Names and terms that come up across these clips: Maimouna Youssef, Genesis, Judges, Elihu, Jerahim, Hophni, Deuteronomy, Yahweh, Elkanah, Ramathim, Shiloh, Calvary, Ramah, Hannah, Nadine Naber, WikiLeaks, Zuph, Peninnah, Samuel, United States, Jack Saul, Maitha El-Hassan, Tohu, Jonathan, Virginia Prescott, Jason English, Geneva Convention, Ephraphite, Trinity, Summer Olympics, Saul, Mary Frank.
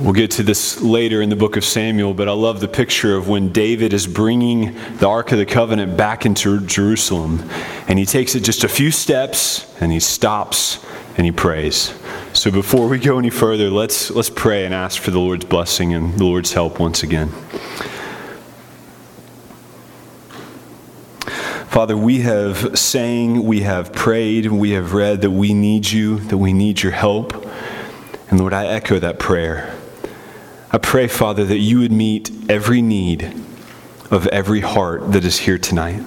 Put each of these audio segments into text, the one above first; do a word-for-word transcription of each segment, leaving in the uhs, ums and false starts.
We'll get to this later in the book of Samuel, but I love the picture of when David is bringing the Ark of the Covenant back into Jerusalem. And he takes it just a few steps, and he stops, and he prays. So before we go any further, let's let's pray and ask for the Lord's blessing and the Lord's help once again. Father, we have sang, we have prayed, we have read that we need you, that we need your help. And Lord, I echo that prayer. I pray, Father, that you would meet every need of every heart that is here tonight.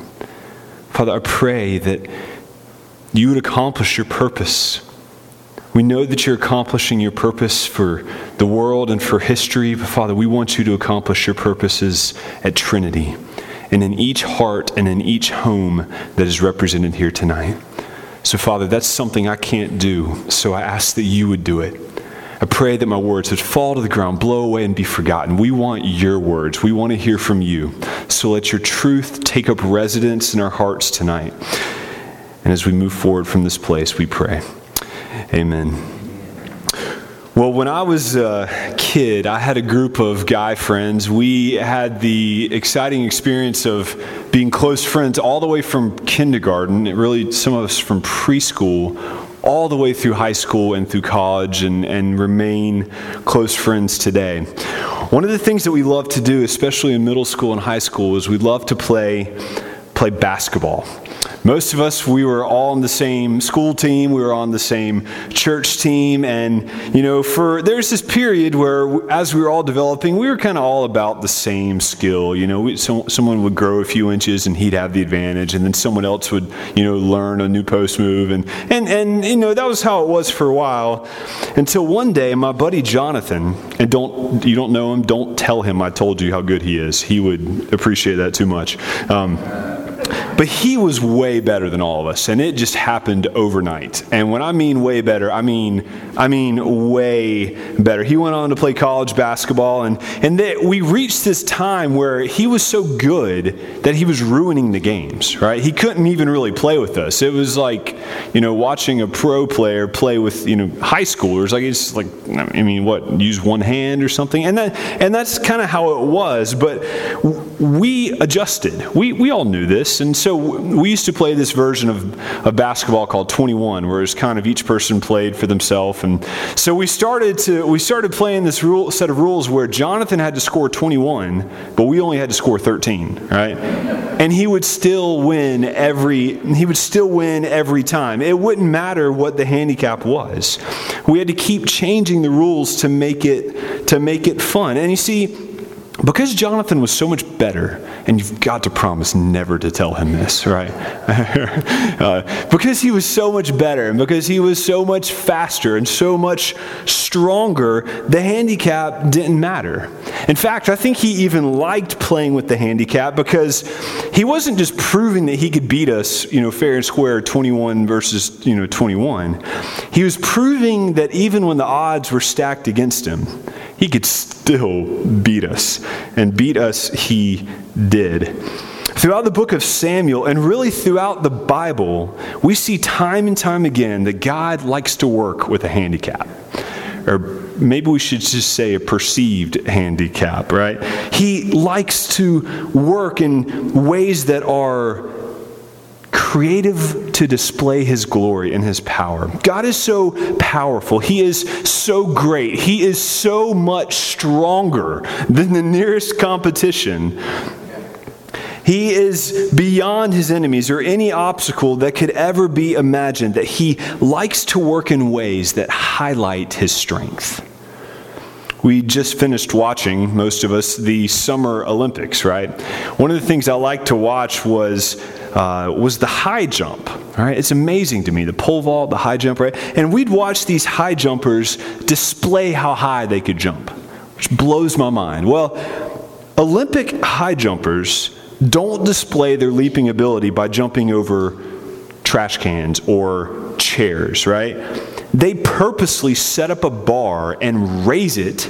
Father, I pray that you would accomplish your purpose. We know that you're accomplishing your purpose for the world and for history, but Father, we want you to accomplish your purposes at Trinity and in each heart and in each home that is represented here tonight. So, Father, that's something I can't do, so I ask that you would do it. I pray that my words would fall to the ground, blow away, and be forgotten. We want your words. We want to hear from you. So let your truth take up residence in our hearts tonight. And as we move forward from this place, we pray. Amen. Well, when I was a kid, I had a group of guy friends. We had the exciting experience of being close friends all the way from kindergarten, really some of us from preschool, all the way through high school and through college, and, and remain close friends today. One of the things that we love to do, especially in middle school and high school, is we love to play play basketball. Most of us, we were all on the same school team, we were on the same church team, and, you know, for there's this period where, as we were all developing, we were kind of all about the same skill. You know, we, so, someone would grow a few inches, and he'd have the advantage, and then someone else would, you know, learn a new post move, and, and, and you know, that was how it was for a while, until one day, my buddy Jonathan, and don't, you don't know him, don't tell him I told you how good he is. He would appreciate that too much. Um, But he was way better than all of us, and it just happened overnight. And when I mean way better, I mean I mean way better. He went on to play college basketball, and, and that we reached this time where he was so good that he was ruining the games, right? He couldn't even really play with us. It was like, you know, watching a pro player play with, you know, high schoolers. Like, it's like, I mean, what, use one hand or something? And that and that's kind of how it was, but we adjusted. We, we all knew this. And so we used to play this version of, of basketball called twenty-one, where it's kind of each person played for themselves. And so we started to we started playing this rule, set of rules where Jonathan had to score twenty-one, but we only had to score thirteen, right? And he would still win every he would still win every time. It wouldn't matter what the handicap was. We had to keep changing the rules to make it to make it fun. And you see, because Jonathan was so much better, and you've got to promise never to tell him this, right? uh, because he was so much better, and because he was so much faster and so much stronger, the handicap didn't matter. In fact, I think he even liked playing with the handicap, because he wasn't just proving that he could beat us, you know, fair and square, twenty-one versus, you know, twenty-one. He was proving that even when the odds were stacked against him, he could still beat us. And beat us he did. Throughout the book of Samuel, and really throughout the Bible, we see time and time again that God likes to work with a handicap. Or maybe we should just say a perceived handicap, right? He likes to work in ways that are creative to display his glory and his power. God is so powerful. He is so great. He is so much stronger than the nearest competition. He is beyond his enemies or any obstacle that could ever be imagined, that he likes to work in ways that highlight his strength. We just finished watching, most of us, the Summer Olympics, right? One of the things I liked to watch was uh, was the high jump, right? It's amazing to me, the pole vault, the high jump, right? And we'd watch these high jumpers display how high they could jump, which blows my mind. Well, Olympic high jumpers don't display their leaping ability by jumping over trash cans or chairs, right? They purposely set up a bar and raise it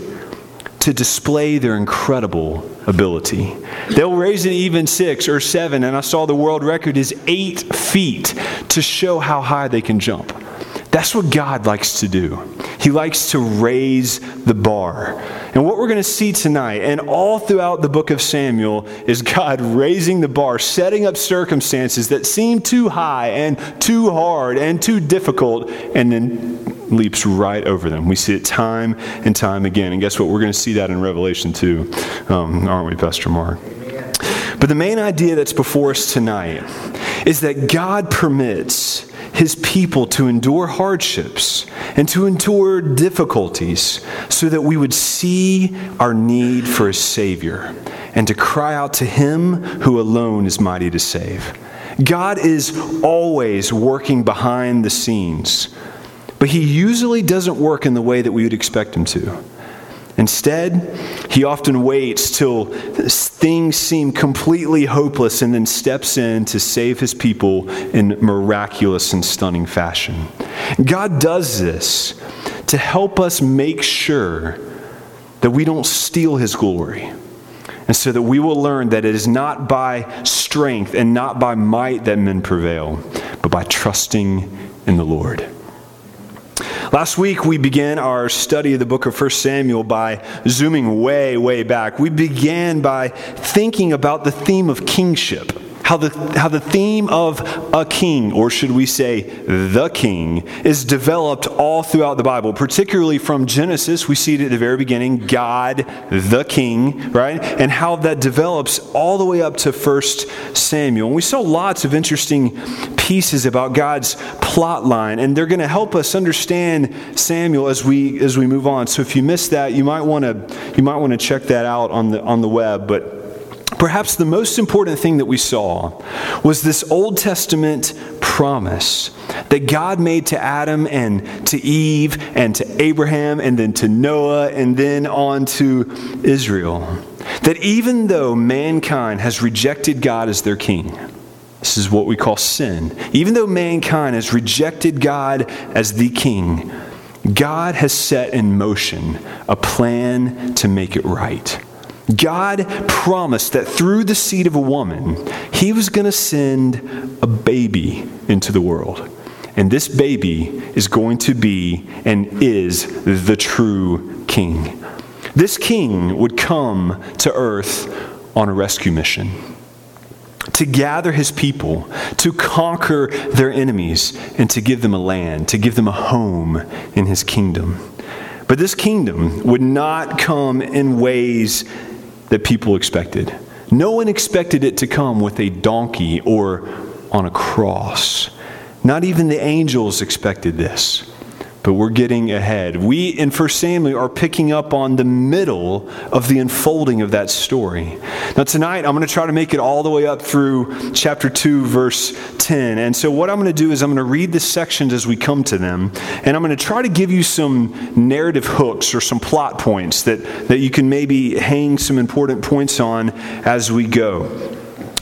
to display their incredible ability. They'll raise it even six or seven, and I saw the world record is eight feet, to show how high they can jump. That's what God likes to do. He likes to raise the bar. And what we're going to see tonight, and all throughout the book of Samuel, is God raising the bar, setting up circumstances that seem too high and too hard and too difficult, and then leaps right over them. We see it time and time again. And guess what? We're going to see that in Revelation two, um, aren't we, Pastor Mark? But the main idea that's before us tonight is that God permits His people to endure hardships and to endure difficulties so that we would see our need for a Savior and to cry out to Him who alone is mighty to save. God is always working behind the scenes, but He usually doesn't work in the way that we would expect Him to. Instead, He often waits till things seem completely hopeless and then steps in to save His people in miraculous and stunning fashion. God does this to help us make sure that we don't steal His glory, and so that we will learn that it is not by strength and not by might that men prevail, but by trusting in the Lord. Last week, we began our study of the book of First Samuel by zooming way, way back. We began by thinking about the theme of kingship, how the, how the theme of a king, or should we say the king, is developed all throughout the Bible, particularly from Genesis. We see it at the very beginning, God, the king, right? And how that develops all the way up to First Samuel. And we saw lots of interesting pieces about God's plot line, and they're going to help us understand Samuel as we as we move on. So if you missed that, you might want to you might want to check that out on the on the web. But perhaps the most important thing that we saw was this Old Testament promise that God made to Adam and to Eve and to Abraham and then to Noah and then on to Israel. That even though mankind has rejected God as their king, this is what we call sin. Even though mankind has rejected God as the king, God has set in motion a plan to make it right. God promised that through the seed of a woman, He was going to send a baby into the world. And this baby is going to be and is the true king. This king would come to earth on a rescue mission, to gather His people, to conquer their enemies, and to give them a land, to give them a home in His kingdom. But this kingdom would not come in ways that people expected. No one expected it to come with a donkey or on a cross. Not even the angels expected this. But we're getting ahead. We in First Samuel are picking up on the middle of the unfolding of that story. Now tonight, I'm going to try to make it all the way up through chapter two, verse ten. And so what I'm going to do is I'm going to read the sections as we come to them. And I'm going to try to give you some narrative hooks or some plot points that, that you can maybe hang some important points on as we go.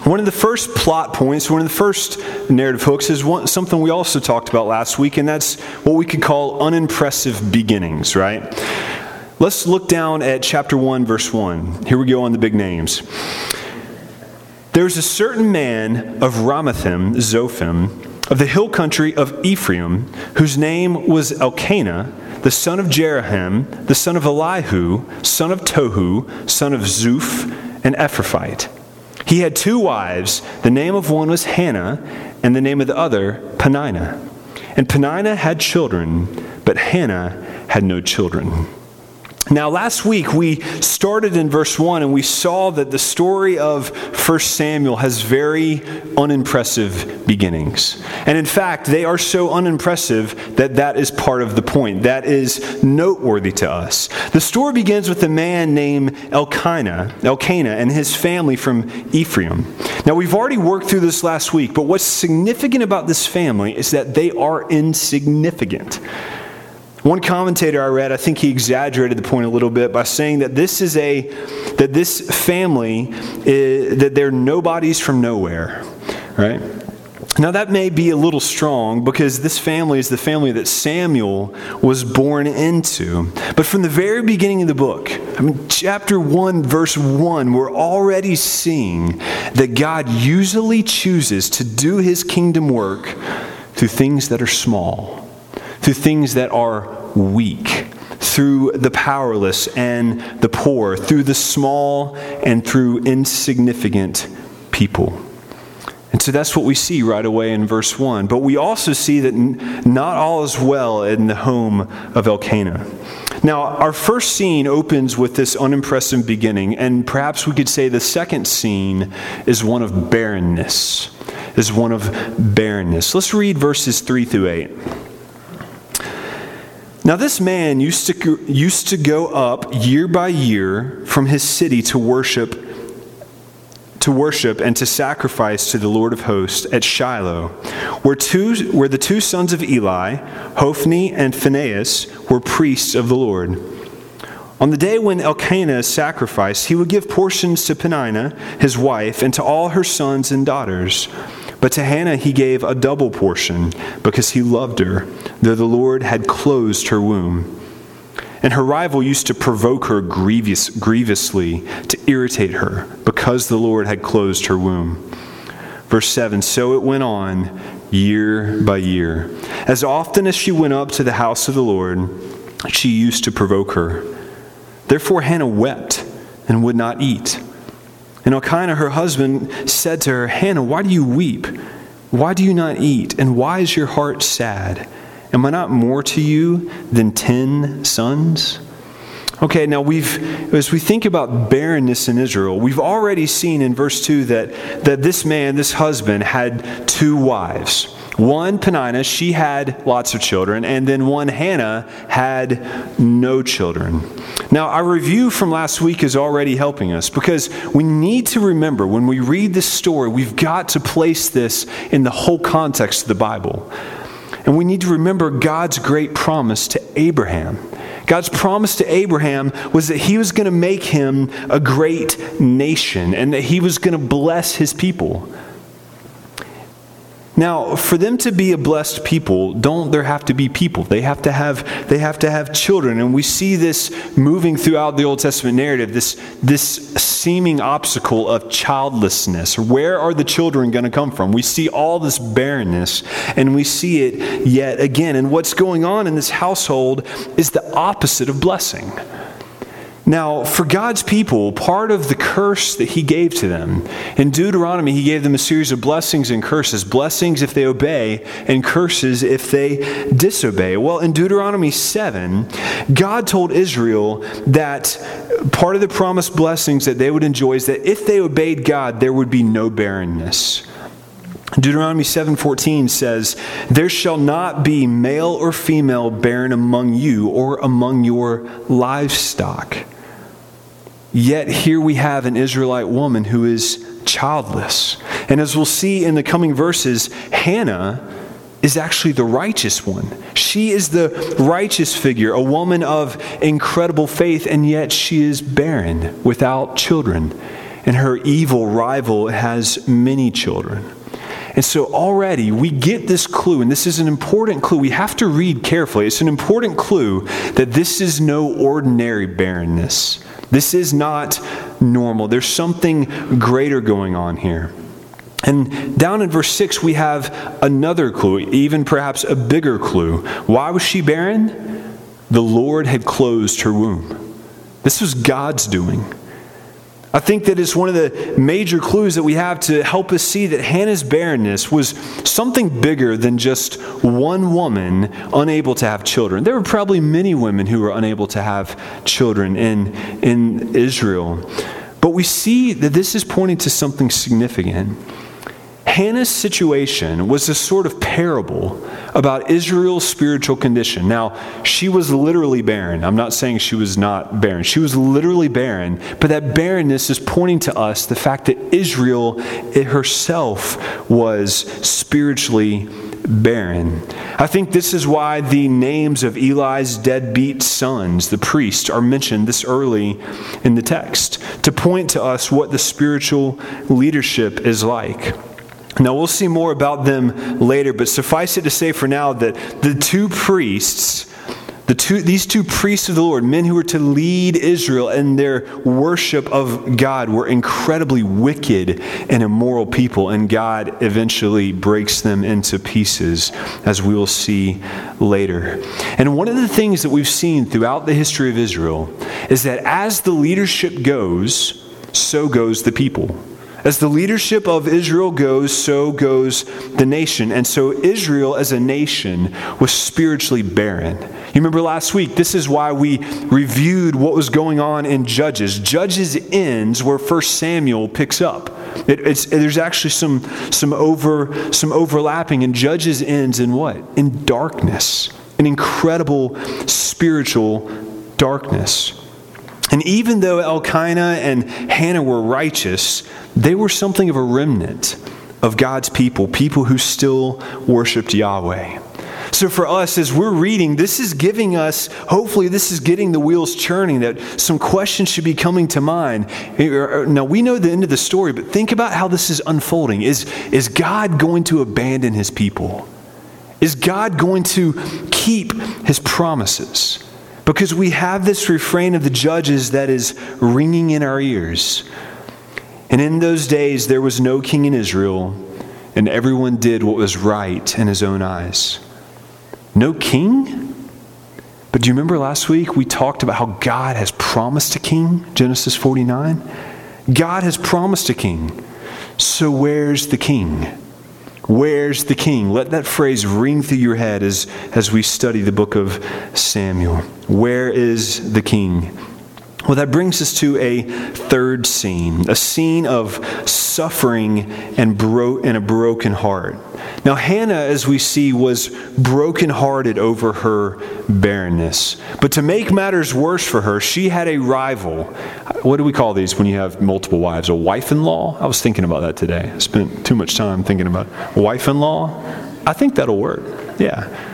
One of the first plot points, one of the first narrative hooks is one, something we also talked about last week, and that's what we could call unimpressive beginnings, right? Let's look down at chapter one, verse one. Here we go on the big names. There's a certain man of Ramathim, Zophim, of the hill country of Ephraim, whose name was Elkanah, the son of Jerahim, the son of Elihu, son of Tohu, son of Zuph, an Ephraphite. He had two wives. The name of one was Hannah, and the name of the other, Peninnah. And Peninnah had children, but Hannah had no children. Now, last week, we started in verse one, and we saw that the story of First Samuel has very unimpressive beginnings. And in fact, they are so unimpressive that that is part of the point. That is noteworthy to us. The story begins with a man named Elkanah, Elkanah and his family from Ephraim. Now, we've already worked through this last week, but what's significant about this family is that they are insignificant. One commentator I read, I think he exaggerated the point a little bit by saying that this is a, that this family, is, that they're nobodies from nowhere, right? Now that may be a little strong because this family is the family that Samuel was born into. But from the very beginning of the book, I mean, chapter one, verse one, we're already seeing that God usually chooses to do His kingdom work through things that are small, through things that are weak, through the powerless and the poor, through the small and through insignificant people. And so that's what we see right away in verse one. But we also see that n- not all is well in the home of Elkanah. Now, our first scene opens with this unimpressive beginning, and perhaps we could say the second scene is one of barrenness, is one of barrenness. Let's read verses three through eight. Now this man used to used to go up year by year from his city to worship to worship and to sacrifice to the Lord of hosts at Shiloh, where two where the two sons of Eli, Hophni and Phinehas, were priests of the Lord. On the day when Elkanah sacrificed, he would give portions to Peninnah, his wife, and to all her sons and daughters. But to Hannah he gave a double portion, because he loved her, though the Lord had closed her womb. And her rival used to provoke her grievous, grievously, to irritate her, because the Lord had closed her womb. Verse seven, so it went on year by year. As often as she went up to the house of the Lord, she used to provoke her. Therefore Hannah wept and would not eat. And Elkanah, her husband, said to her, Hannah, why do you weep? Why do you not eat? And why is your heart sad? Am I not more to you than ten sons? Okay, now we've, as we think about barrenness in Israel, we've already seen in verse two that, that this man, this husband, had two wives. One, Peninnah, she had lots of children, and then one, Hannah, had no children. Now, our review from last week is already helping us, because we need to remember when we read this story, we've got to place this in the whole context of the Bible. And we need to remember God's great promise to Abraham. God's promise to Abraham was that he was going to make him a great nation and that he was going to bless his people. Now, for them to be a blessed people, don't there have to be people? They have to have they have to have children, and we see this moving throughout the Old Testament narrative, this this seeming obstacle of childlessness. Where are the children going to come from? We see all this barrenness, and we see it yet again. And what's going on in this household is the opposite of blessing. Now, for God's people, part of the curse that he gave to them, in Deuteronomy, he gave them a series of blessings and curses. Blessings if they obey, and curses if they disobey. Well, in Deuteronomy seven, God told Israel that part of the promised blessings that they would enjoy is that if they obeyed God, there would be no barrenness. Deuteronomy seven fourteen says, there shall not be male or female barren among you or among your livestock. Yet here we have an Israelite woman who is childless. And as we'll see in the coming verses, Hannah is actually the righteous one. She is the righteous figure, a woman of incredible faith, and yet she is barren, without children. And her evil rival has many children. And so already we get this clue, and this is an important clue. We have to read carefully. It's an important clue that this is no ordinary barrenness. This is not normal. There's something greater going on here. And down in verse six, we have another clue, even perhaps a bigger clue. Why was she barren? The Lord had closed her womb. This was God's doing. I think that it's one of the major clues that we have to help us see that Hannah's barrenness was something bigger than just one woman unable to have children. There were probably many women who were unable to have children in, in Israel. But we see that this is pointing to something significant. Hannah's situation was a sort of parable about Israel's spiritual condition. Now, she was literally barren. I'm not saying she was not barren. She was literally barren, but that barrenness is pointing to us the fact that Israel herself was spiritually barren. I think this is why the names of Eli's deadbeat sons, the priests, are mentioned this early in the text, to point to us what the spiritual leadership is like. Now, we'll see more about them later, but suffice it to say for now that the two priests The two, these two priests of the Lord, men who were to lead Israel in their worship of God, were incredibly wicked and immoral people, and God eventually breaks them into pieces, as we will see later. And one of the things that we've seen throughout the history of Israel is that as the leadership goes, so goes the people. As the leadership of Israel goes, so goes the nation. And so Israel as a nation was spiritually barren. You remember last week, this is why we reviewed what was going on in Judges. Judges ends where First Samuel picks up. It, it's, there's actually some, some, over, some overlapping, and Judges ends in what? In darkness. An incredible spiritual darkness. And even though Elkanah and Hannah were righteous, they were something of a remnant of God's people, people who still worshiped Yahweh. So for us, as we're reading, this is giving us, hopefully this is getting the wheels churning, that some questions should be coming to mind. Now, we know the end of the story, but think about how this is unfolding. Is, is God going to abandon his people? Is God going to keep his promises? Because we have this refrain of the Judges that is ringing in our ears. And in those days there was no king in Israel, and everyone did what was right in his own eyes. No king? But do you remember last week we talked about how God has promised a king? Genesis forty-nine. God has promised a king. So where's the king? Where's the king? Let that phrase ring through your head as, as we study the book of Samuel. Where is the king? Well, that brings us to a third scene, a scene of suffering and, bro- and a broken heart. Now, Hannah, as we see, was brokenhearted over her barrenness. But to make matters worse for her, she had a rival. What do we call these when you have multiple wives? A wife-in-law? I was thinking about that today. I spent too much time thinking about wife-in-law. I think that'll work. Yeah.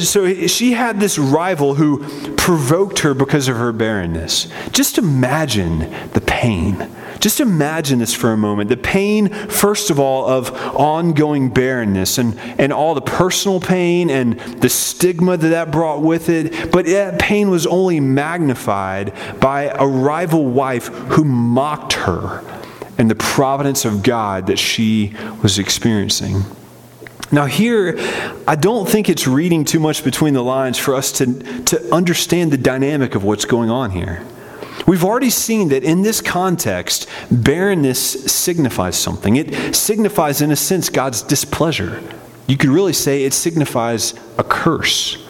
So she had this rival who provoked her because of her barrenness. Just imagine the pain. Just imagine this for a moment. The pain, first of all, of ongoing barrenness and, and all the personal pain and the stigma that that brought with it. But that pain was only magnified by a rival wife who mocked her and the providence of God that she was experiencing. Now here, I don't think it's reading too much between the lines for us to, to understand the dynamic of what's going on here. We've already seen that in this context, barrenness signifies something. It signifies, in a sense, God's displeasure. You could really say it signifies a curse.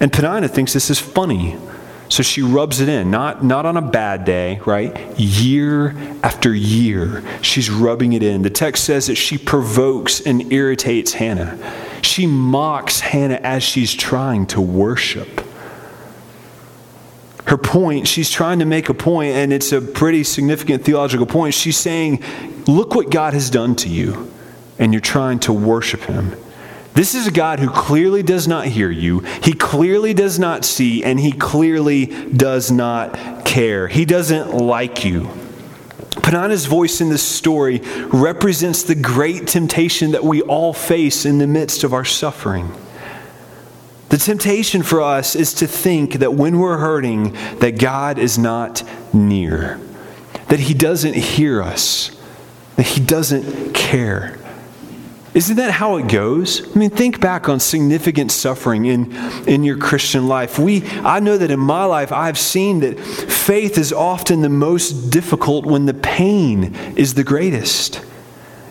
And Peninnah thinks this is funny. So she rubs it in, not, not on a bad day, right? Year after year, she's rubbing it in. The text says that she provokes and irritates Hannah. She mocks Hannah as she's trying to worship. Her point, she's trying to make a point, and it's a pretty significant theological point. She's saying, look what God has done to you, and you're trying to worship him. This is a God who clearly does not hear you. He clearly does not see, and he clearly does not care. He doesn't like you. Peninnah's voice in this story represents the great temptation that we all face in the midst of our suffering. The temptation for us is to think that when we're hurting, that God is not near, that he doesn't hear us, that he doesn't care. Isn't that how it goes? I mean, think back on significant suffering in, in your Christian life. We, I know that in my life, I've seen that faith is often the most difficult when the pain is the greatest.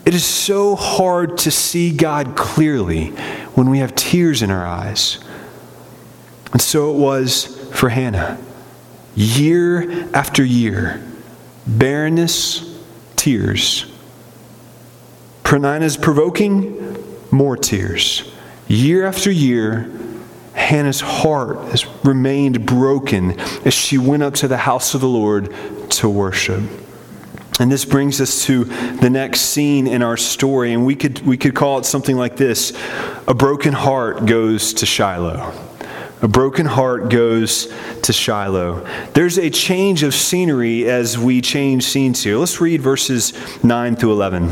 It is so hard to see God clearly when we have tears in our eyes. And so it was for Hannah. Year after year, barrenness, tears. Peninnah's provoking, more tears. Year after year, Hannah's heart has remained broken as she went up to the house of the Lord to worship. And this brings us to the next scene in our story, and we could we could call it something like this: a broken heart goes to Shiloh. A broken heart goes to Shiloh. There's a change of scenery as we change scenes here. Let's read verses nine through eleven.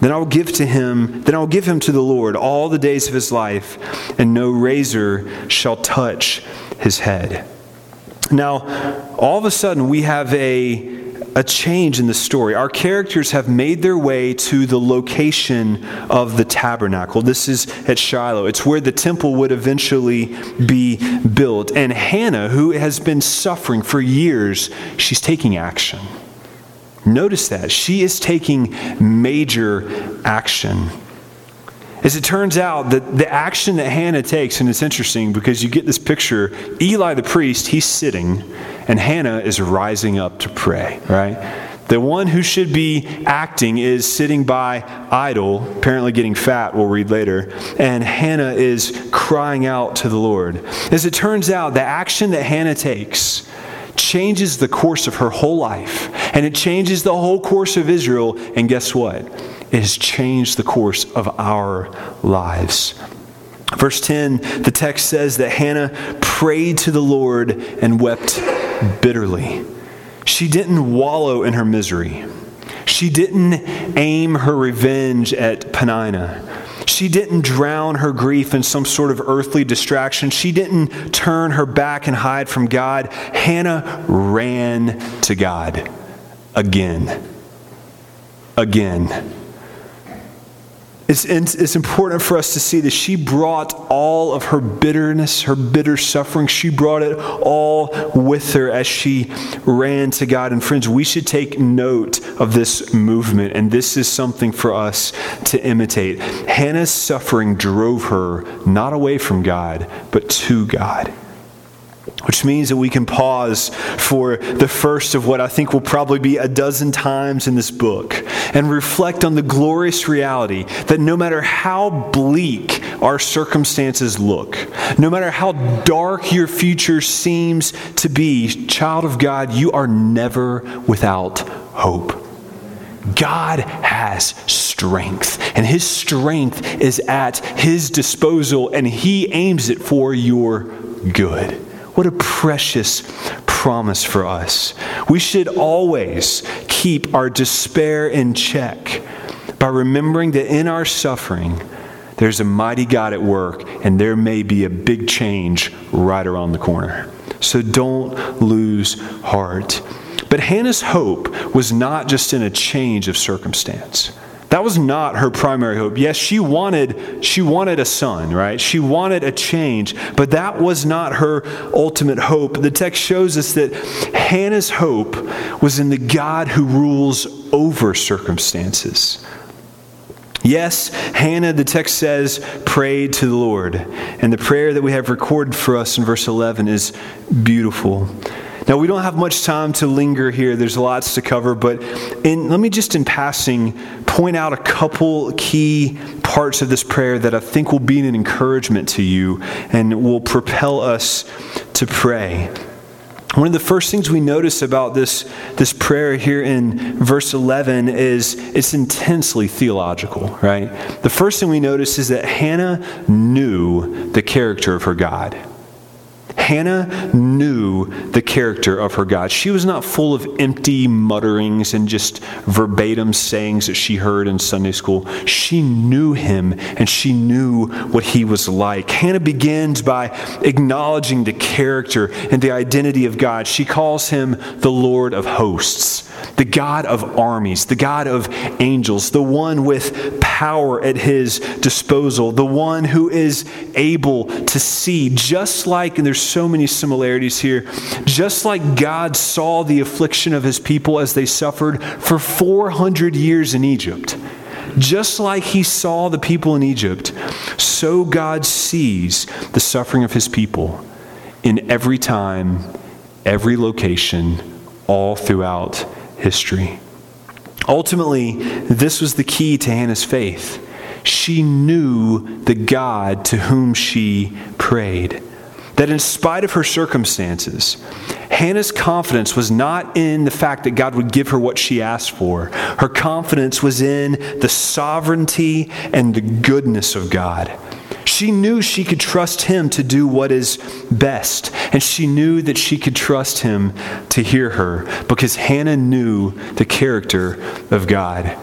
then I will give to him, then I will give him to the Lord all the days of his life, and no razor shall touch his head. Now, all of a sudden we have a A change in the story. Our characters have made their way to the location of the tabernacle. This is at Shiloh. It's where the temple would eventually be built. And Hannah, who has been suffering for years, she's taking action. Notice that. She is taking major action. As it turns out, that the action that Hannah takes, and it's interesting because you get this picture, Eli the priest, he's sitting, and Hannah is rising up to pray, right? The one who should be acting is sitting by idle, apparently getting fat, we'll read later, and Hannah is crying out to the Lord. As it turns out, the action that Hannah takes changes the course of her whole life, and it changes the whole course of Israel, and guess what? It has changed the course of our lives. Verse ten, the text says that Hannah prayed to the Lord and wept bitterly. She didn't wallow in her misery. She didn't aim her revenge at Peninnah. She didn't drown her grief in some sort of earthly distraction. She didn't turn her back and hide from God. Hannah ran to God again. Again. It's, it's important for us to see that she brought all of her bitterness, her bitter suffering, she brought it all with her as she ran to God. And friends, we should take note of this movement, and this is something for us to imitate. Hannah's suffering drove her not away from God, but to God. Which means that we can pause for the first of what I think will probably be a dozen times in this book and reflect on the glorious reality that no matter how bleak our circumstances look, no matter how dark your future seems to be, child of God, you are never without hope. God has strength, and His strength is at His disposal, and He aims it for your good. What a precious promise for us. We should always keep our despair in check by remembering that in our suffering, there's a mighty God at work, and there may be a big change right around the corner. So don't lose heart. But Hannah's hope was not just in a change of circumstance. That was not her primary hope. Yes, she wanted, she wanted a son, right? She wanted a change, but that was not her ultimate hope. The text shows us that Hannah's hope was in the God who rules over circumstances. Yes, Hannah, the text says, prayed to the Lord. And the prayer that we have recorded for us in verse eleven is beautiful. Now, we don't have much time to linger here. There's lots to cover, but in, let me just in passing point out a couple key parts of this prayer that I think will be an encouragement to you and will propel us to pray. One of the first things we notice about this, this prayer here in verse eleven is it's intensely theological, right? The first thing we notice is that Hannah knew the character of her God. Hannah knew the character of her God. She was not full of empty mutterings and just verbatim sayings that she heard in Sunday school. She knew Him, and she knew what He was like. Hannah begins by acknowledging the character and the identity of God. She calls Him the Lord of hosts, the God of armies, the God of angels, the one with power at His disposal, the one who is able to see, just like, and there's so many similarities here, just like God saw the affliction of His people as they suffered for four hundred years in Egypt. Just like He saw the people in Egypt, so God sees the suffering of His people in every time, every location, all throughout history. Ultimately, this was the key to Hannah's faith. She knew the God to whom she prayed. that in spite of her circumstances, Hannah's confidence was not in the fact that God would give her what she asked for. Her confidence was in the sovereignty and the goodness of God. She knew she could trust Him to do what is best, and she knew that she could trust Him to hear her, because Hannah knew the character of God.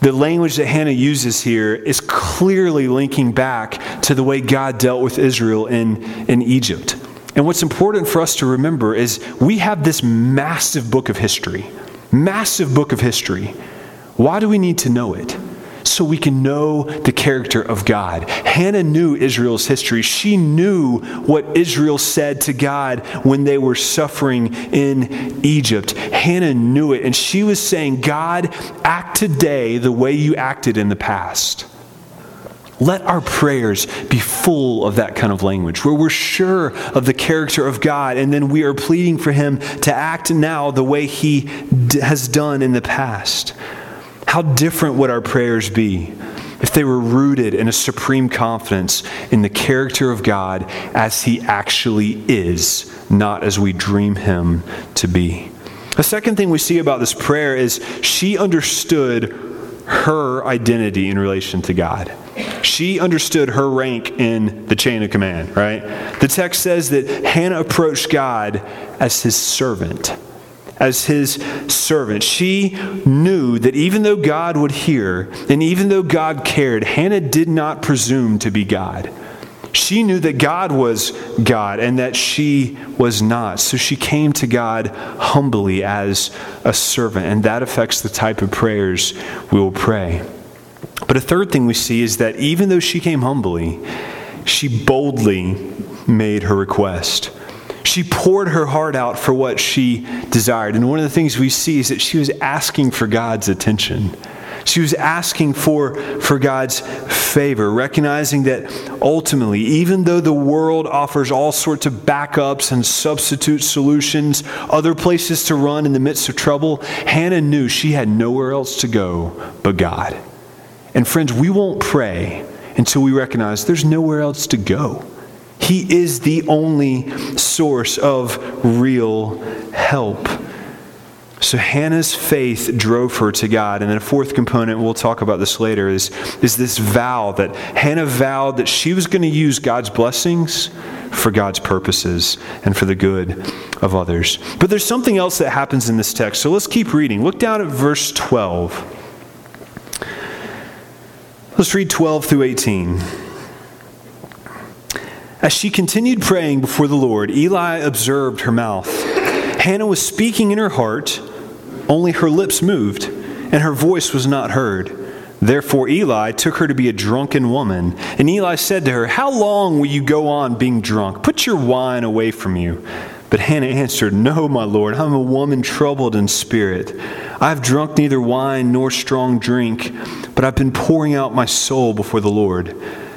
The language that Hannah uses here is clearly linking back to the way God dealt with Israel in, in Egypt. And what's important for us to remember is we have this massive book of history. Massive book of history. Why do we need to know it? So we can know the character of God. Hannah knew Israel's history. She knew what Israel said to God when they were suffering in Egypt. Hannah knew it, and she was saying, God, act today the way you acted in the past. Let our prayers be full of that kind of language, where we're sure of the character of God, and then we are pleading for Him to act now the way He has done in the past. How different would our prayers be if they were rooted in a supreme confidence in the character of God as He actually is, not as we dream Him to be. The second thing we see about this prayer is she understood her identity in relation to God. She understood her rank in the chain of command, right? The text says that Hannah approached God as His servant. As His servant. She knew that even though God would hear, and even though God cared, Hannah did not presume to be God. She knew that God was God and that she was not. So she came to God humbly as a servant, and that affects the type of prayers we will pray. But a third thing we see is that even though she came humbly, she boldly made her request. She poured her heart out for what she desired. And one of the things we see is that she was asking for God's attention. She was asking for, for God's favor, recognizing that ultimately, even though the world offers all sorts of backups and substitute solutions, other places to run in the midst of trouble, Hannah knew she had nowhere else to go but God. And friends, we won't pray until we recognize there's nowhere else to go. He is the only source of real help. So Hannah's faith drove her to God. And then a fourth component, we'll talk about this later, is, is this vow that Hannah vowed that she was going to use God's blessings for God's purposes and for the good of others. But there's something else that happens in this text. So let's keep reading. Look down at verse twelve. Let's read twelve through eighteen. As she continued praying before the Lord, Eli observed her mouth. Hannah was speaking in her heart, only her lips moved, and her voice was not heard. Therefore Eli took her to be a drunken woman. And Eli said to her, "How long will you go on being drunk? Put your wine away from you." But Hannah answered, "No, my Lord, I am a woman troubled in spirit. I have drunk neither wine nor strong drink, but I have been pouring out my soul before the Lord.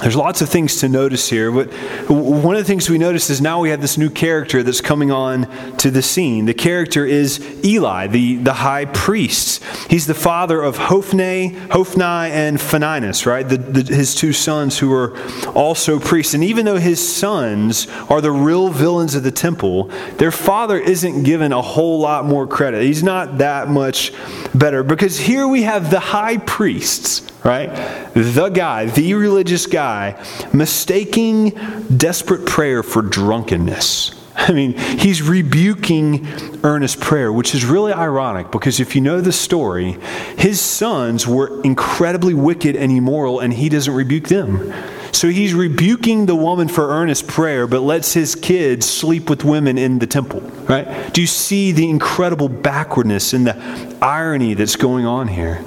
There's lots of things to notice here, but one of the things we notice is now we have this new character that's coming on to the scene. The character is Eli, the, the high priest. He's the father of Hophni, Hophni and Phinehas, right? The, the, his two sons who are also priests. And even though his sons are the real villains of the temple, their father isn't given a whole lot more credit. He's not that much better, because here we have the high priests, right? The guy, the religious guy, mistaking desperate prayer for drunkenness. I mean, he's rebuking earnest prayer, which is really ironic, because if you know the story, his sons were incredibly wicked and immoral, and he doesn't rebuke them. So he's rebuking the woman for earnest prayer, but lets his kids sleep with women in the temple, right? Do you see the incredible backwardness and the irony that's going on here?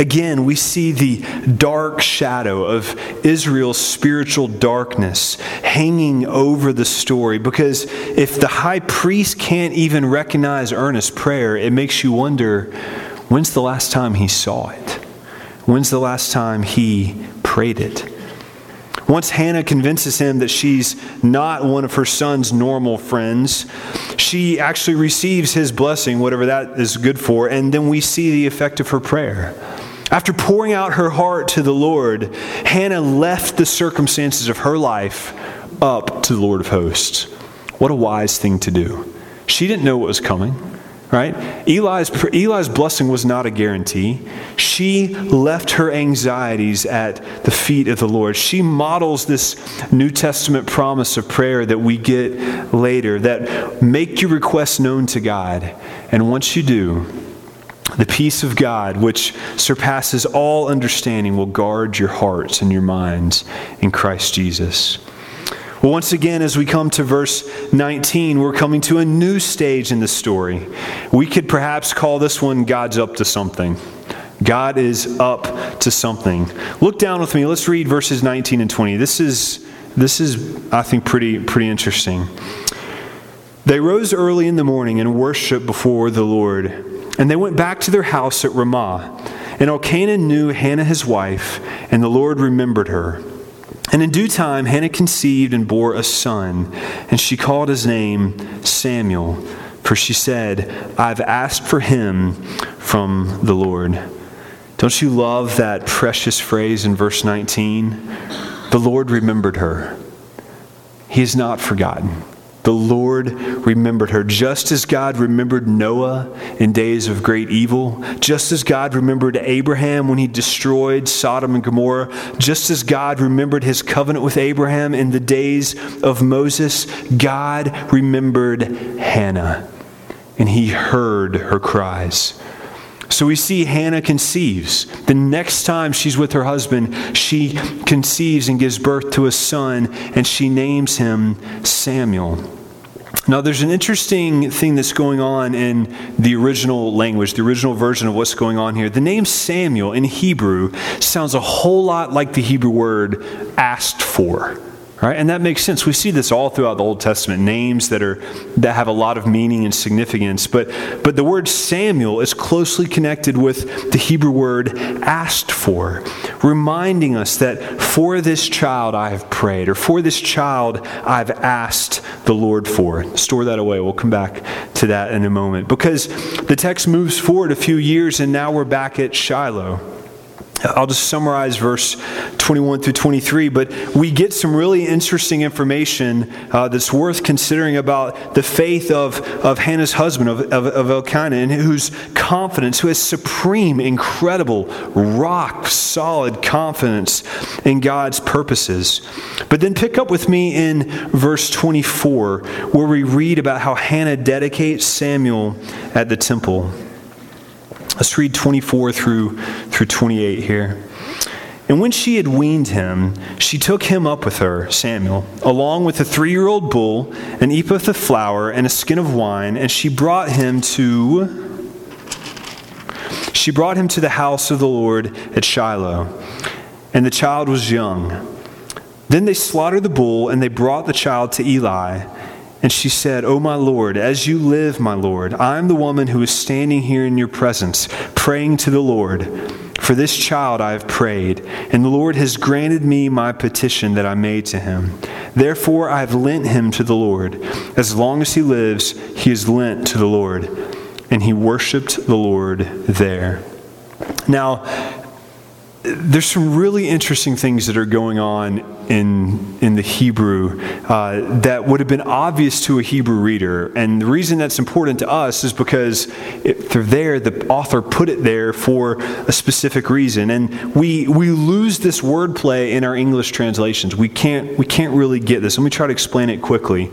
Again, we see the dark shadow of Israel's spiritual darkness hanging over the story, because if the high priest can't even recognize earnest prayer, it makes you wonder, when's the last time he saw it? When's the last time he prayed it? Once Hannah convinces him that she's not one of her son's normal friends, she actually receives his blessing, whatever that is good for, and then we see the effect of her prayer. After pouring out her heart to the Lord, Hannah left the circumstances of her life up to the Lord of hosts. What a wise thing to do. She didn't know what was coming, right? Eli's, Eli's blessing was not a guarantee. She left her anxieties at the feet of the Lord. She models this New Testament promise of prayer that we get later, that make your requests known to God. And once you do, the peace of God, which surpasses all understanding, will guard your hearts and your minds in Christ Jesus. Well, once again, as we come to verse nineteen, we're coming to a new stage in the story. We could perhaps call this one, God's up to something. God is up to something. Look down with me. Let's read verses nineteen and twenty. This is, this is I think, pretty, pretty interesting. They rose early in the morning and worshiped before the Lord, and they went back to their house at Ramah. And Elkanah knew Hannah his wife, and the Lord remembered her. And in due time, Hannah conceived and bore a son, and she called his name Samuel, for she said, I've asked for him from the Lord. Don't you love that precious phrase in verse nineteen? The Lord remembered her. He is not forgotten. The Lord remembered her. Just as God remembered Noah in days of great evil, just as God remembered Abraham when he destroyed Sodom and Gomorrah, just as God remembered his covenant with Abraham in the days of Moses, God remembered Hannah, and he heard her cries. So we see Hannah conceives. The next time she's with her husband, she conceives and gives birth to a son, and she names him Samuel. Now there's an interesting thing that's going on in the original language, the original version of what's going on here. The name Samuel in Hebrew sounds a whole lot like the Hebrew word asked for. Right? And that makes sense. We see this all throughout the Old Testament, names that are that have a lot of meaning and significance. But but the word Samuel is closely connected with the Hebrew word asked for, reminding us that for this child I have prayed, or for this child I've asked the Lord for. Store that away. We'll come back to that in a moment. Because the text moves forward a few years, and now we're back at Shiloh. I'll just summarize verse twenty-one through twenty-three, but we get some really interesting information uh, that's worth considering about the faith of, of Hannah's husband, of, of, of Elkanah, and whose confidence, who has supreme, incredible, rock-solid confidence in God's purposes. But then pick up with me in verse twenty-four, where we read about how Hannah dedicates Samuel at the temple. Let's read twenty-four through, through twenty-eight here. And when she had weaned him, she took him up with her, Samuel, along with a three-year-old bull, an ephah of flour, and a skin of wine, and she brought him to she brought him to the house of the Lord at Shiloh. And the child was young. Then they slaughtered the bull, and they brought the child to Eli. And she said, O my Lord, as you live, my Lord, I am the woman who is standing here in your presence, praying to the Lord. For this child I have prayed, and the Lord has granted me my petition that I made to him. Therefore I have lent him to the Lord. As long as he lives, he is lent to the Lord. And he worshipped the Lord there. Now, there's some really interesting things that are going on in in the Hebrew uh, that would have been obvious to a Hebrew reader. And the reason that's important to us is because if they're there, the author put it there for a specific reason. And we we lose this wordplay in our English translations. We can't, we can't really get this. Let me try to explain it quickly.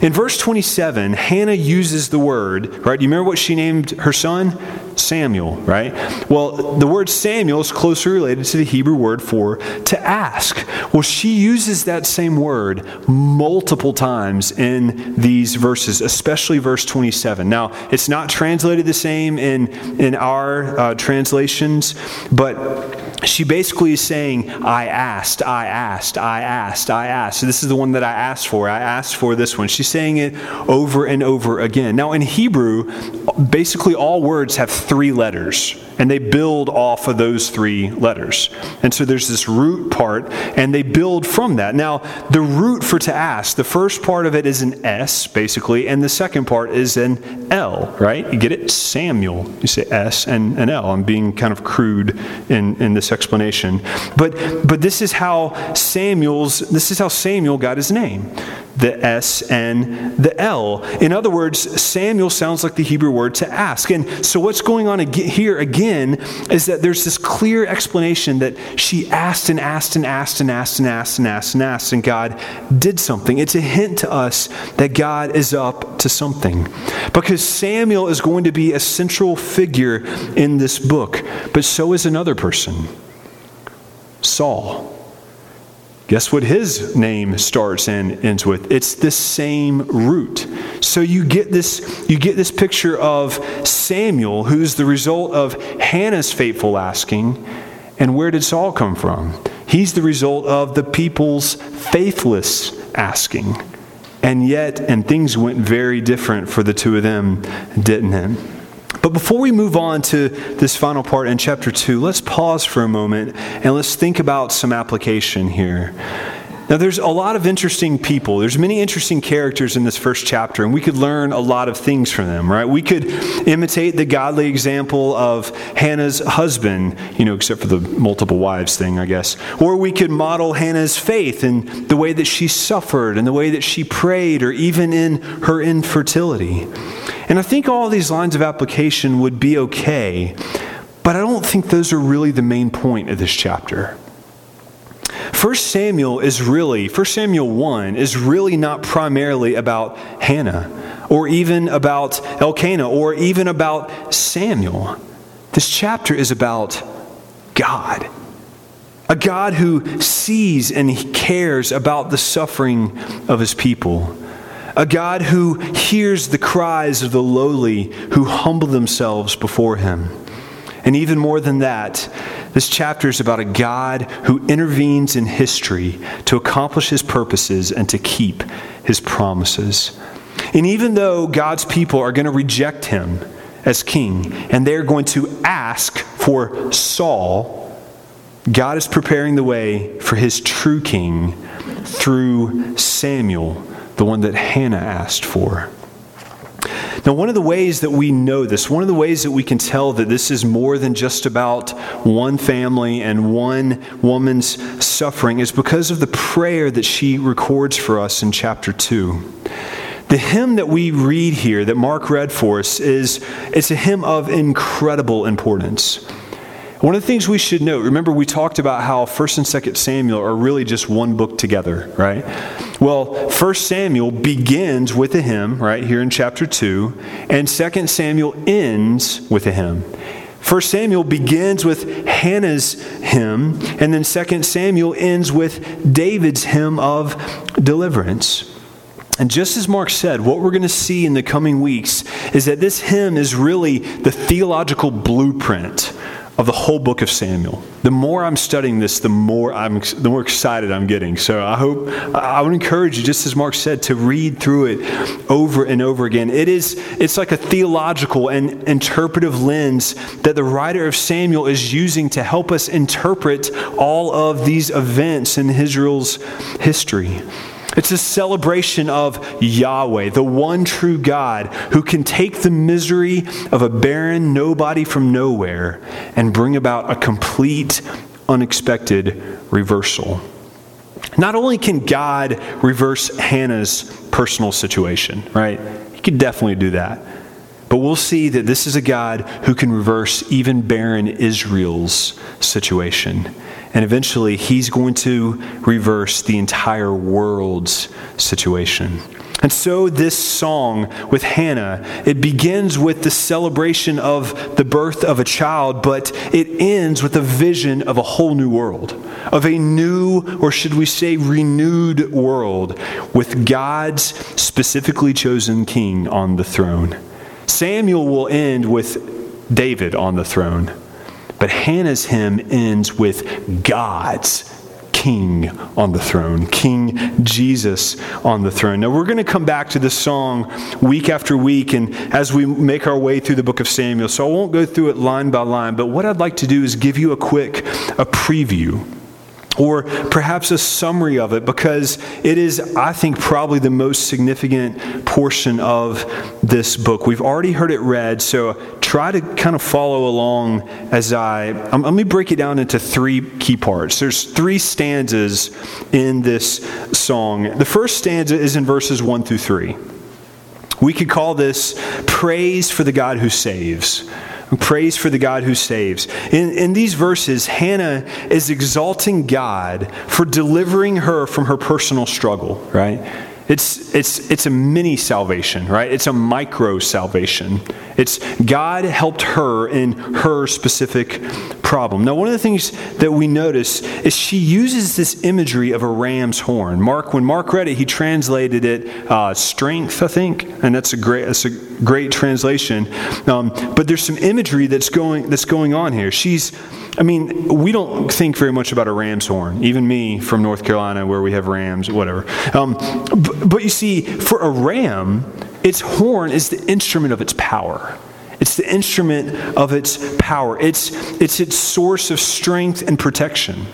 In verse twenty-seven, Hannah uses the word, right? You remember what she named her son? Samuel, right? Well, the word Samuel is closely related to the Hebrew word for to ask. Well, she uses that same word multiple times in these verses, especially verse twenty-seven. Now, it's not translated the same in, in our uh, translations, but she basically is saying, I asked, I asked, I asked, I asked. So this is the one that I asked for. I asked for this one. She's saying it over and over again. Now, in Hebrew, basically all words have three letters, and they build off of those three letters. And so there's this root part, and they build from that. Now, the root for to ask, the first part of it is an S, basically, and the second part is an L, right? You get it? Samuel. You say S and an L. I'm being kind of crude in, in this explanation. But but this is how Samuel's, this is how Samuel got his name. The S and the L. In other words, Samuel sounds like the Hebrew word to ask. And so what's going on ag- here again is that there's this clear explanation that she asked and asked and asked and asked and asked and asked and asked, and God did something. It's a hint to us that God is up to something, because Samuel is going to be a central figure in this book, but so is another person, Saul. Guess what his name starts and ends with? It's the same root. So you get this, you get this picture of Samuel, who's the result of Hannah's faithful asking. And where did Saul come from? He's the result of the people's faithless asking. And yet, and things went very different for the two of them, didn't it? But before we move on to this final part in chapter two, let's pause for a moment and let's think about some application here. Now, there's a lot of interesting people. There's many interesting characters in this first chapter, and we could learn a lot of things from them, right? We could imitate the godly example of Hannah's husband, you know, except for the multiple wives thing, I guess. Or we could model Hannah's faith in the way that she suffered and the way that she prayed, or even in her infertility. And I think all these lines of application would be okay, but I don't think those are really the main point of this chapter. First Samuel is really, First Samuel one is really not primarily about Hannah, or even about Elkanah, or even about Samuel. This chapter is about God. A God who sees and cares about the suffering of his people. A God who hears the cries of the lowly who humble themselves before him. And even more than that, this chapter is about a God who intervenes in history to accomplish his purposes and to keep his promises. And even though God's people are going to reject him as king, and they're going to ask for Saul, God is preparing the way for his true king through Samuel, the one that Hannah asked for. Now, one of the ways that we know this, one of the ways that we can tell that this is more than just about one family and one woman's suffering, is because of the prayer that she records for us in chapter two. The hymn that we read here, that Mark read for us, is it's a hymn of incredible importance. One of the things we should note, remember we talked about how First and Second Samuel are really just one book together, right? Well, First Samuel begins with a hymn, right, here in chapter two, and Second Samuel ends with a hymn. First Samuel begins with Hannah's hymn, and then Second Samuel ends with David's hymn of deliverance. And just as Mark said, what we're going to see in the coming weeks is that this hymn is really the theological blueprint of the whole book of Samuel. The more I'm studying this, the more I'm, the more excited I'm getting. So I hope, I would encourage you, just as Mark said, to read through it over and over again. It is, it's like a theological and interpretive lens that the writer of Samuel is using to help us interpret all of these events in Israel's history. It's a celebration of Yahweh, the one true God who can take the misery of a barren nobody from nowhere and bring about a complete, unexpected reversal. Not only can God reverse Hannah's personal situation, right? He could definitely do that. But we'll see that this is a God who can reverse even barren Israel's situation. And eventually, he's going to reverse the entire world's situation. And so this song with Hannah, it begins with the celebration of the birth of a child, but it ends with a vision of a whole new world, of a new, or should we say renewed world, with God's specifically chosen king on the throne. Samuel will end with David on the throne, but Hannah's hymn ends with God's King on the throne, King Jesus on the throne. Now we're going to come back to this song week after week and as we make our way through the book of Samuel. So I won't go through it line by line, but what I'd like to do is give you a quick a preview or perhaps a summary of it, because it is, I think, probably the most significant portion of this book. We've already heard it read, so try to kind of follow along as I... Um, let me break it down into three key parts. There's three stanzas in this song. The first stanza is in verses one through three. We could call this praise for the God who saves. Praise for the God who saves. In, in these verses, Hannah is exalting God for delivering her from her personal struggle, right? It's, it's, it's a mini salvation, right? It's a micro salvation. It's God helped her in her specific problem. Now, one of the things that we notice is she uses this imagery of a ram's horn. Mark, when Mark read it, he translated it uh, strength, I think, and that's a great that's a great translation. Um, but there's some imagery that's going that's going on here. She's, I mean, we don't think very much about a ram's horn. Even me from North Carolina, where we have rams, whatever. Um, but, but you see, for a ram, its horn is the instrument of its power. It's the instrument of its power. It's, it's its source of strength and protection.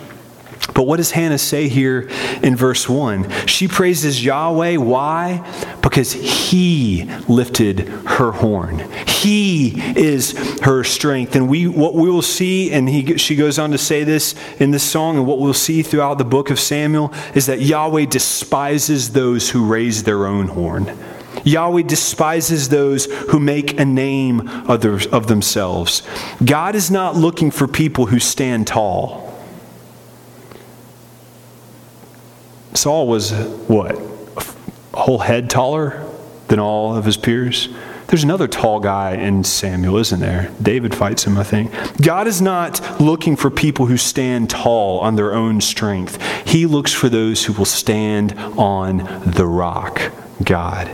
But what does Hannah say here in verse one? She praises Yahweh. Why? Because He lifted her horn. He is her strength. And we what we will see, and he, she goes on to say this in this song, and what we'll see throughout the book of Samuel, is that Yahweh despises those who raise their own horn. Yahweh despises those who make a name of, their, of themselves. God is not looking for people who stand tall. Saul was, what, a whole head taller than all of his peers? There's another tall guy in Samuel, isn't there? David fights him, I think. God is not looking for people who stand tall on their own strength. He looks for those who will stand on the rock, God.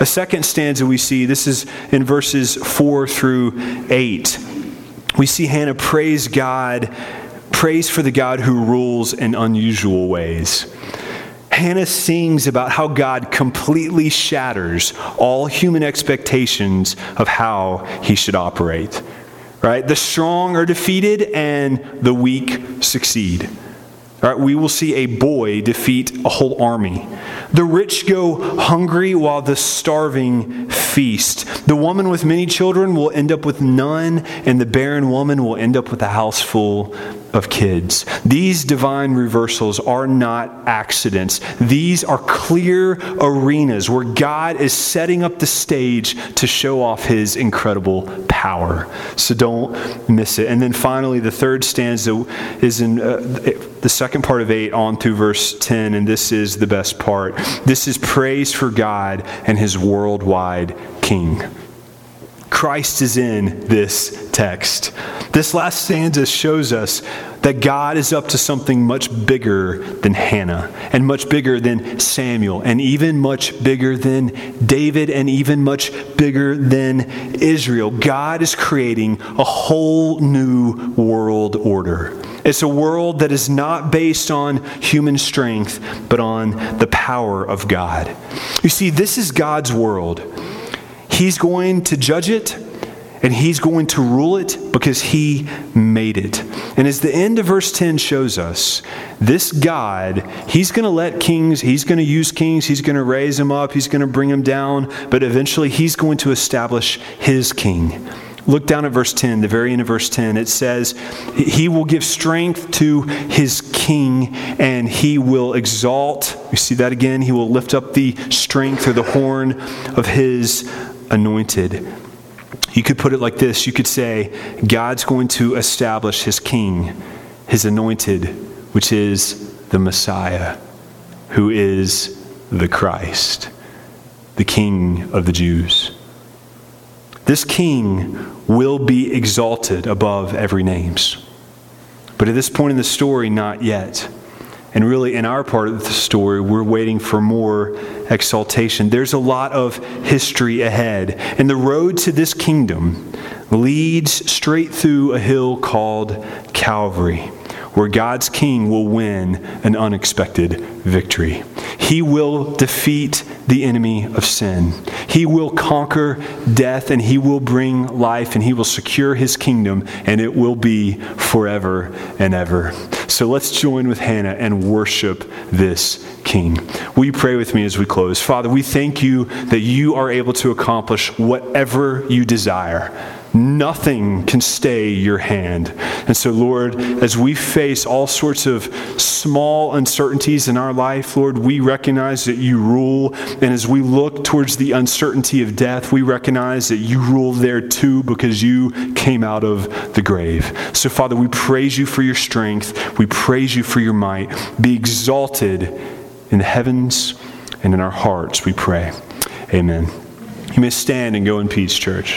A second stanza we see, this is in verses four through eight. We see Hannah praise God, praise for the God who rules in unusual ways. Hannah sings about how God completely shatters all human expectations of how He should operate. Right? The strong are defeated and the weak succeed. Right, we will see a boy defeat a whole army. The rich go hungry while the starving feast. The woman with many children will end up with none, and the barren woman will end up with a house full of kids. These divine reversals are not accidents. These are clear arenas where God is setting up the stage to show off His incredible power. So don't miss it. And then finally, the third stanza is in uh, the second part of eight on through verse ten, and this is the best part. This is praise for God and His worldwide King. Christ is in this text. This last stanza shows us that God is up to something much bigger than Hannah, and much bigger than Samuel, and even much bigger than David, and even much bigger than Israel. God is creating a whole new world order. It's a world that is not based on human strength, but on the power of God. You see, this is God's world. He's going to judge it, and He's going to rule it because He made it. And as the end of verse ten shows us, this God, He's going to let kings, He's going to use kings, He's going to raise them up, He's going to bring them down, but eventually He's going to establish His king. Look down at verse ten, the very end of verse ten. It says, He will give strength to His king, and He will exalt. You see that again? He will lift up the strength or the horn of His anointed. You could put it like this. You could say, God's going to establish His king, His anointed, which is the Messiah, who is the Christ. the King of the Jews. This king will be exalted above every names. But at this point in the story, not yet. And really, in our part of the story, we're waiting for more exaltation. There's a lot of history ahead. And the road to this kingdom leads straight through a hill called Calvary, where God's king will win an unexpected victory. He will defeat the enemy of sin. He will conquer death, and he will bring life, and he will secure his kingdom, and it will be forever and ever. So let's join with Hannah and worship this King. Will you pray with me as we close? Father, we thank you that you are able to accomplish whatever you desire. Nothing can stay your hand. And so, Lord, as we face all sorts of small uncertainties in our life, Lord, we recognize that you rule. And as we look towards the uncertainty of death, we recognize that you rule there too, because you came out of the grave. So, Father, we praise you for your strength. We praise you for your might. Be exalted in the heavens and in our hearts, we pray. Amen. You may stand and go in peace, church.